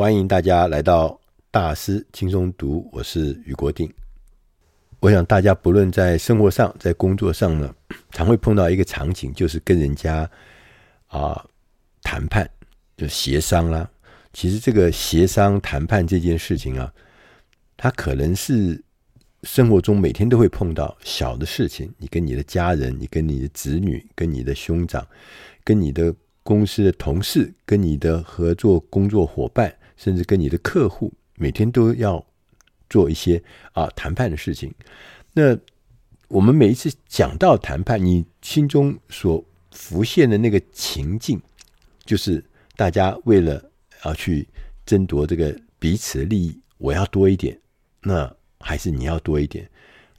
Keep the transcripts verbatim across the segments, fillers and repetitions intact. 欢迎大家来到大师轻松读，我是于国定。我想大家不论在生活上在工作上呢，常会碰到一个场景，就是跟人家啊、呃、谈判，就协商啦、啊。其实这个协商谈判这件事情啊，它可能是生活中每天都会碰到小的事情，你跟你的家人，你跟你的子女，跟你的兄长，跟你的公司的同事，跟你的合作工作伙伴，甚至跟你的客户，每天都要做一些啊谈判的事情。那我们每一次讲到谈判，你心中所浮现的那个情境，就是大家为了要去争夺这个彼此的利益，我要多一点，那还是你要多一点，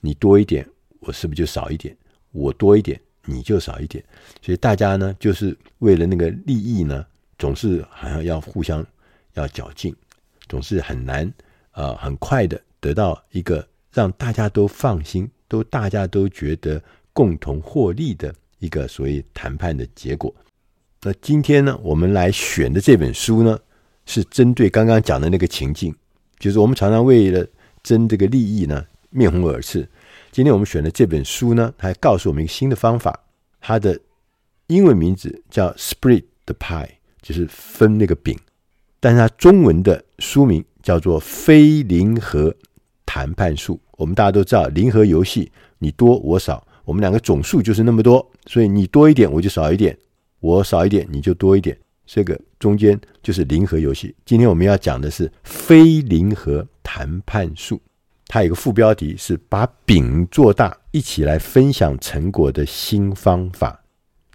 你多一点我是不是就少一点，我多一点你就少一点。所以大家呢就是为了那个利益呢，总是好像要互相要较劲，总是很难呃，很快的得到一个让大家都放心，都大家都觉得共同获利的一个所谓谈判的结果。那今天呢，我们来选的这本书呢，是针对刚刚讲的那个情境，就是我们常常为了争这个利益呢，面红耳赤。今天我们选的这本书呢，它告诉我们一个新的方法，它的英文名字叫 Split the Pie， 就是分那个饼，但是它中文的书名叫做非零和谈判术。我们大家都知道零和游戏，你多我少，我们两个总数就是那么多，所以你多一点我就少一点，我少一点你就多一点，这个中间就是零和游戏。今天我们要讲的是非零和谈判术，它有一个副标题是把饼做大，一起来分享成果的新方法。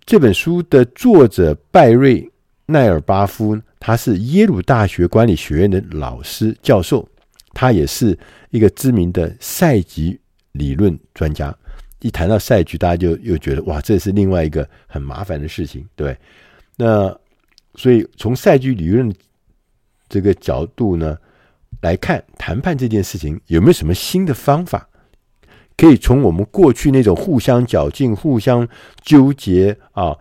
这本书的作者拜瑞奈尔巴夫，他是耶鲁大学管理学院的老师教授，他也是一个知名的赛局理论专家。一谈到赛局，大家就又觉得哇，这是另外一个很麻烦的事情，对。那所以从赛局理论这个角度呢来看，谈判这件事情有没有什么新的方法，可以从我们过去那种互相较劲、互相纠结啊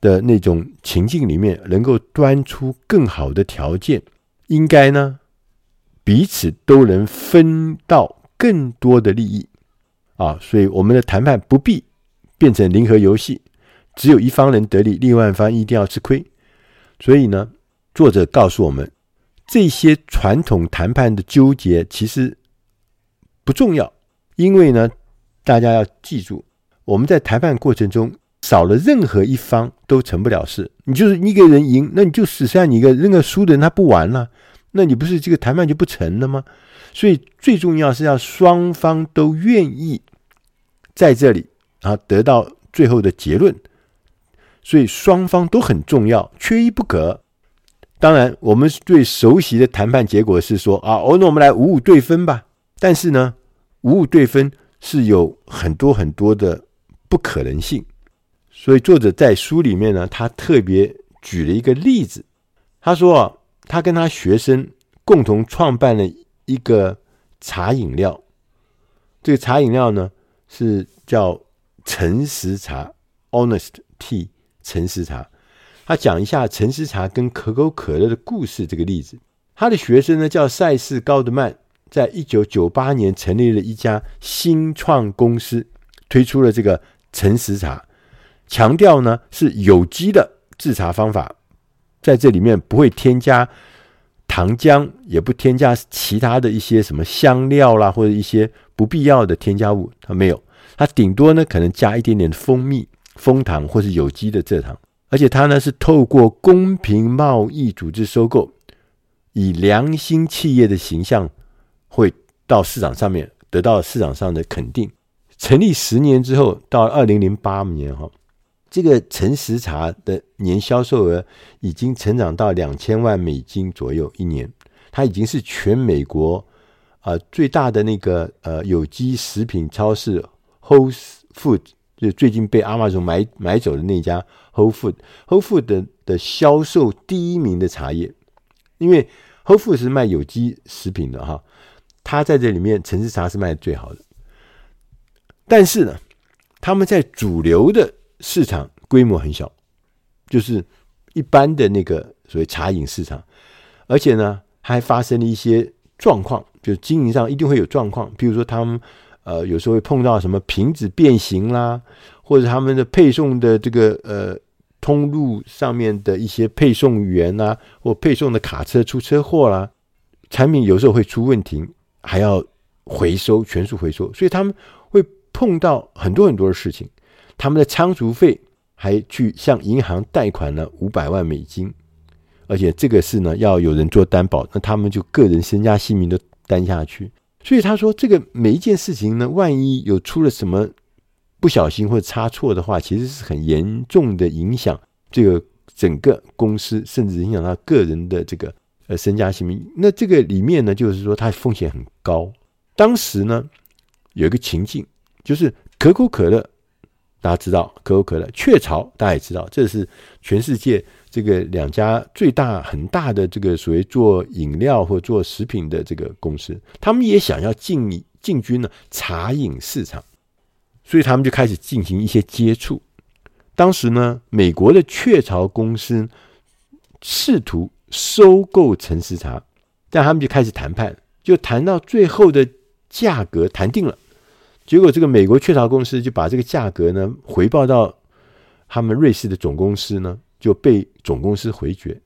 的那种情境里面，能够端出更好的条件，应该呢彼此都能分到更多的利益啊，所以我们的谈判不必变成零和游戏，只有一方能得利，另外一方一定要吃亏。所以呢，作者告诉我们，这些传统谈判的纠结其实不重要，因为呢，大家要记住，我们在谈判过程中少了任何一方都成不了事。你就是一个人赢，那你就只剩下你一个，那个输的人他不玩了，那你不是这个谈判就不成了吗？所以最重要是要双方都愿意在这里啊得到最后的结论，所以双方都很重要，缺一不可。当然我们最熟悉的谈判结果是说啊，哦，那我们来五五对分吧，但是呢五五对分是有很多很多的不可能性。所以作者在书里面呢，他特别举了一个例子，他说、啊、他跟他学生共同创办了一个茶饮料，这个茶饮料呢是叫诚实茶 Honest Tea， 诚实茶。他讲一下诚实茶跟可口可乐的故事这个例子。他的学生呢叫塞士高德曼，在一九九八年成立了一家新创公司，推出了这个诚实茶，强调呢是有机的制茶方法，在这里面不会添加糖浆，也不添加其他的一些什么香料啦，或者一些不必要的添加物，它没有，它顶多呢可能加一点点蜂蜜、蜂糖或是有机的蔗糖。而且它呢是透过公平贸易组织收购，以良心企业的形象会到市场上面得到市场上的肯定。成立十年之后，到二零零八年哈。这个诚实茶的年销售额已经成长到两千万美金左右一年，它已经是全美国、呃、最大的那个、呃、有机食品超市 Whole Food， 就最近被 Amazon 买, 买走的那家 Whole Food Whole Food 的, 的销售第一名的茶叶，因为 Whole Food 是卖有机食品的哈，它在这里面诚实茶是卖的最好的。但是呢，他们在主流的市场规模很小，就是一般的那个所谓茶饮市场，而且呢还发生了一些状况，就经营上一定会有状况，比如说他们呃有时候会碰到什么瓶子变形啦，或者他们的配送的这个呃通路上面的一些配送员啊，或配送的卡车出车祸啦，产品有时候会出问题，还要回收，全数回收，所以他们会碰到很多很多的事情。他们的仓储费还去向银行贷款了五百万美金，而且这个事呢要有人做担保，那他们就个人身家性命都担下去。所以他说这个每一件事情呢，万一有出了什么不小心或者差错的话，其实是很严重的影响这个整个公司，甚至影响到个人的这个呃身家性命。那这个里面呢，就是说它风险很高。当时呢有一个情境，就是可口可乐，大家知道可口可乐，雀巢大家也知道，这是全世界这个两家最大很大的这个所谓做饮料或做食品的这个公司，他们也想要进进军呢茶饮市场，所以他们就开始进行一些接触。当时呢，美国的雀巢公司试图收购陈氏茶，但他们就开始谈判，就谈到最后的价格谈定了，结果这个美国雀巢公司就把这个价格呢回报到他们瑞士的总公司呢，就被总公司回绝。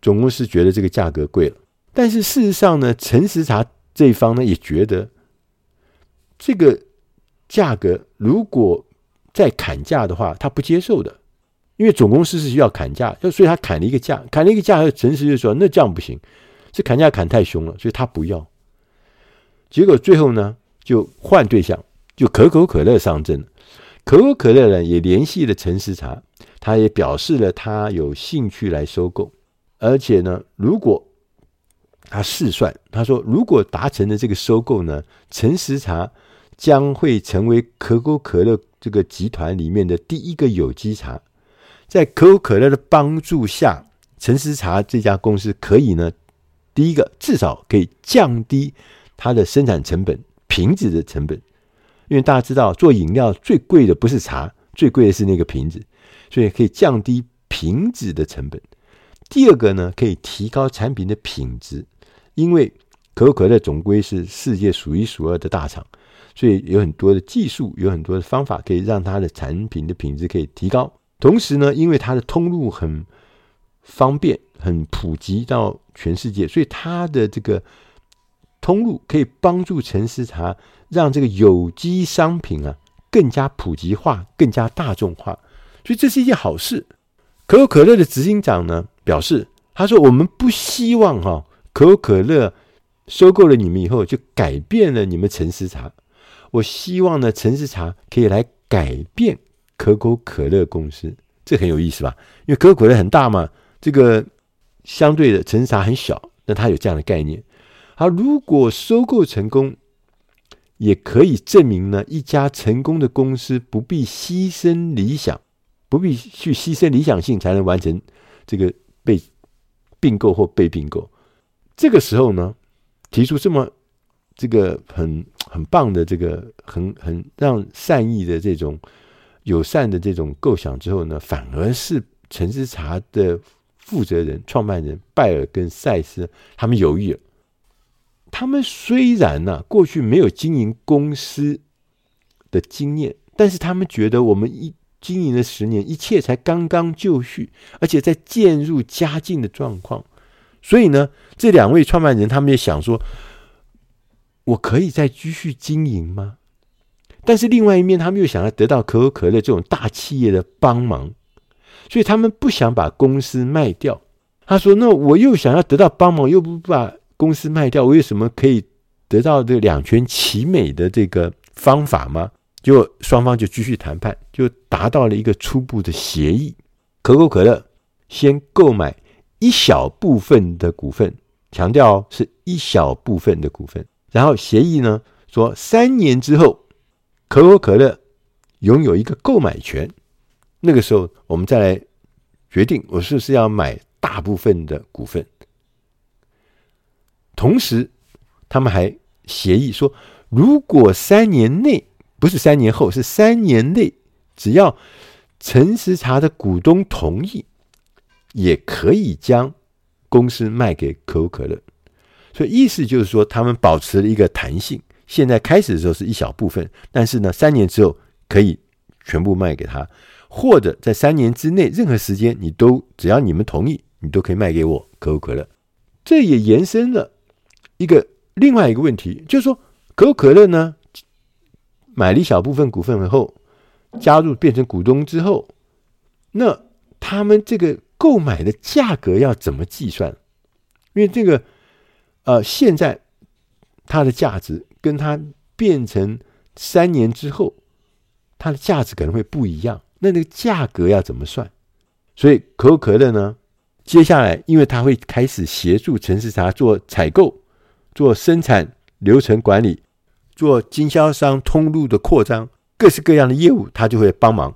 总公司觉得这个价格贵了，但是事实上呢，陈氏茶这一方呢也觉得这个价格如果再砍价的话他不接受的，因为总公司是需要砍价，所以他砍了一个价，砍了一个价，陈氏就说那这样不行，这砍价砍太凶了，所以他不要。结果最后呢就换对象，就可口可乐上阵了。可口可乐呢也联系了陈氏茶，他也表示了他有兴趣来收购，而且呢如果他试算，他说如果达成了这个收购呢，陈氏茶将会成为可口可乐这个集团里面的第一个有机茶。在可口可乐的帮助下，陈氏茶这家公司可以呢，第一个至少可以降低它的生产成本，瓶子的成本，因为大家知道做饮料最贵的不是茶，最贵的是那个瓶子，所以可以降低瓶子的成本。第二个呢，可以提高产品的品质，因为可口可乐总归是世界数一数二的大厂，所以有很多的技术，有很多的方法可以让它的产品的品质可以提高。同时呢，因为它的通路很方便，很普及到全世界，所以它的这个通路可以帮助陈氏茶让这个有机商品啊更加普及化，更加大众化，所以这是一件好事。可口可乐的执行长呢表示，他说我们不希望哈、哦、可口可乐收购了你们以后就改变了你们陈氏茶，我希望呢，陈氏茶可以来改变可口可乐公司，这很有意思吧？因为可口可乐很大嘛，这个相对的陈氏茶很小，那它有这样的概念。好，如果收购成功，也可以证明呢，一家成功的公司不必牺牲理想，不必去牺牲理想性才能完成这个被并购或被并购。这个时候呢，提出这么这个很很棒的这个很很让善意的这种友善的这种构想之后呢，反而是陈氏茶的负责人创办人拜尔跟赛斯他们犹豫了。他们虽然呢、啊、过去没有经营公司的经验，但是他们觉得我们一经营了十年，一切才刚刚就绪，而且在渐入佳境的状况，所以呢这两位创办人他们也想说，我可以再继续经营吗？但是另外一面，他们又想要得到可口可乐这种大企业的帮忙，所以他们不想把公司卖掉。他说那我又想要得到帮忙，又不把公司卖掉，我有什么可以得到这两全其美的这个方法吗？结果双方就继续谈判，就达到了一个初步的协议。可口可乐先购买一小部分的股份，强调、哦、是一小部分的股份，然后协议呢说三年之后可口可乐拥有一个购买权，那个时候我们再来决定我是不是要买大部分的股份。同时他们还协议说，如果三年内，不是三年后，是三年内，只要陈氏茶的股东同意，也可以将公司卖给可口可乐。所以意思就是说他们保持了一个弹性，现在开始的时候是一小部分，但是呢三年之后可以全部卖给他，或者在三年之内任何时间你都只要你们同意你都可以卖给我可口可乐。这也延伸了一个另外一个问题，就是说可口可乐呢买了一小部分股份后加入变成股东之后，那他们这个购买的价格要怎么计算？因为这个呃，现在它的价值跟它变成三年之后它的价值可能会不一样，那那个价格要怎么算？所以可口可乐呢接下来因为它会开始协助陈氏茶做采购、做生产流程管理、做经销商通路的扩张，各式各样的业务它就会帮忙。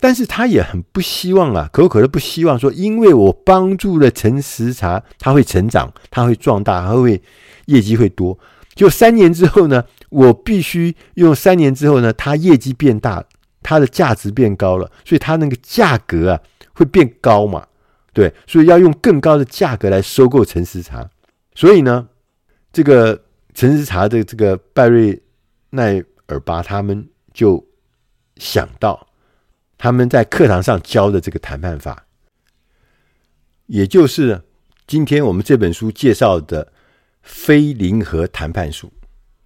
但是他也很不希望啊，可口可乐不希望说因为我帮助了陈氏茶他会成长，他会壮大，他会业绩会多，就三年之后呢我必须用三年之后呢他业绩变大，他的价值变高了，所以他那个价格啊会变高嘛，对，所以要用更高的价格来收购陈氏茶。所以呢这个陈氏茶的这个拜瑞奈尔巴他们就想到他们在课堂上教的这个谈判法，也就是今天我们这本书介绍的非零和谈判术，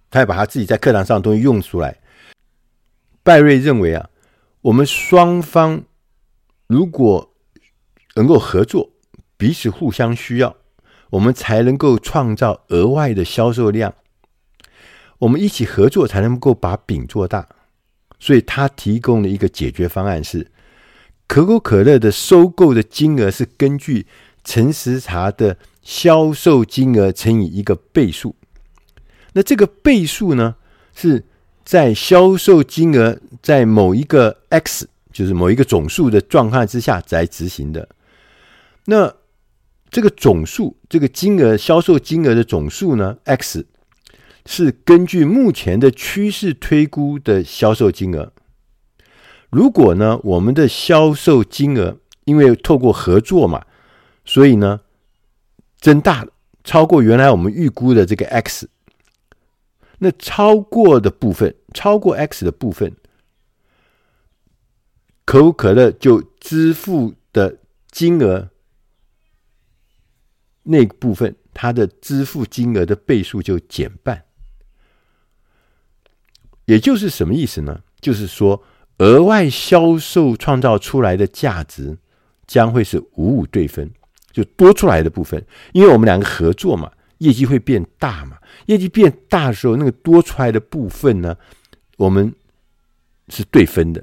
他也把他自己在课堂上都用出来。拜瑞认为啊，我们双方如果能够合作，彼此互相需要，我们才能够创造额外的销售量，我们一起合作才能够把饼做大。所以他提供了一个解决方案，是可口可乐的收购的金额是根据陈氏茶的销售金额乘以一个倍数，那这个倍数呢是在销售金额在某一个 X 就是某一个总数的状况之下才执行的。那这个总数这个金额销售金额的总数呢 X是根据目前的趋势推估的销售金额。如果呢我们的销售金额因为透过合作嘛，所以呢增大了，超过原来我们预估的这个 X， 那超过的部分超过 X 的部分可口可乐就支付的金额那个部分它的支付金额的倍数就减半。也就是什么意思呢？就是说额外销售创造出来的价值将会是五五对分，就多出来的部分，因为我们两个合作嘛，业绩会变大嘛，业绩变大的时候那个多出来的部分呢我们是对分的，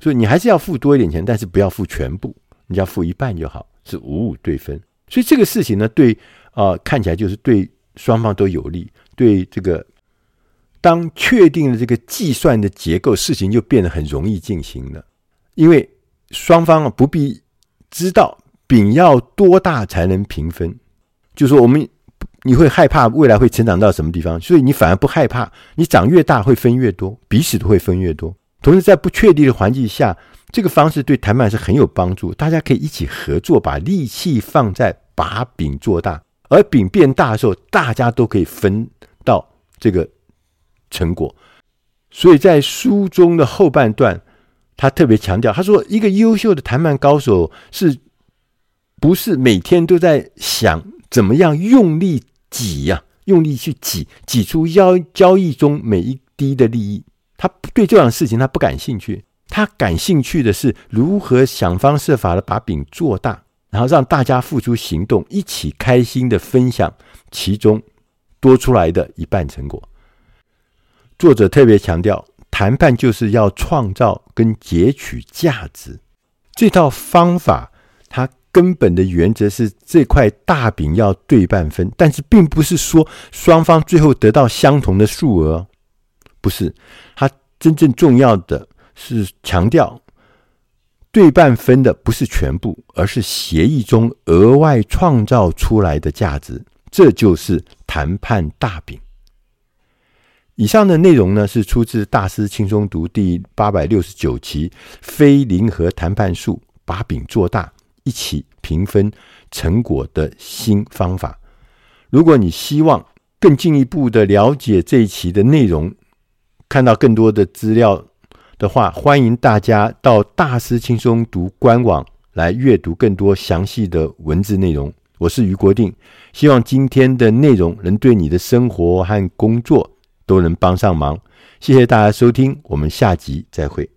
所以你还是要付多一点钱，但是不要付全部，你要付一半就好，是五五对分。所以这个事情呢对呃、看起来就是对双方都有利，对这个当确定了这个计算的结构，事情就变得很容易进行了，因为双方不必知道饼要多大才能平分，就是说我们你会害怕未来会成长到什么地方，所以你反而不害怕，你长越大会分越多，彼此都会分越多。同时在不确定的环境下，这个方式对谈判是很有帮助，大家可以一起合作，把力气放在把饼做大，而饼变大的时候大家都可以分到这个成果。所以在书中的后半段他特别强调，他说一个优秀的谈判高手是不是每天都在想怎么样用力挤啊，用力去挤挤出交易中每一滴的利益，他对这种事情他不感兴趣，他感兴趣的是如何想方设法的把饼做大，然后让大家付出行动，一起开心的分享其中多出来的一半成果。作者特别强调，谈判就是要创造跟截取价值，这套方法它根本的原则是这块大饼要对半分，但是并不是说双方最后得到相同的数额，不是，它真正重要的是强调对半分的不是全部，而是协议中额外创造出来的价值，这就是谈判大饼。以上的内容呢是出自大师轻松读第八百六十九期非零和谈判术，把饼做大，一起评分成果的新方法。如果你希望更进一步的了解这一期的内容，看到更多的资料的话，欢迎大家到大师轻松读官网来阅读更多详细的文字内容。我是余国定，希望今天的内容能对你的生活和工作都能帮上忙。谢谢大家收听，我们下集再会。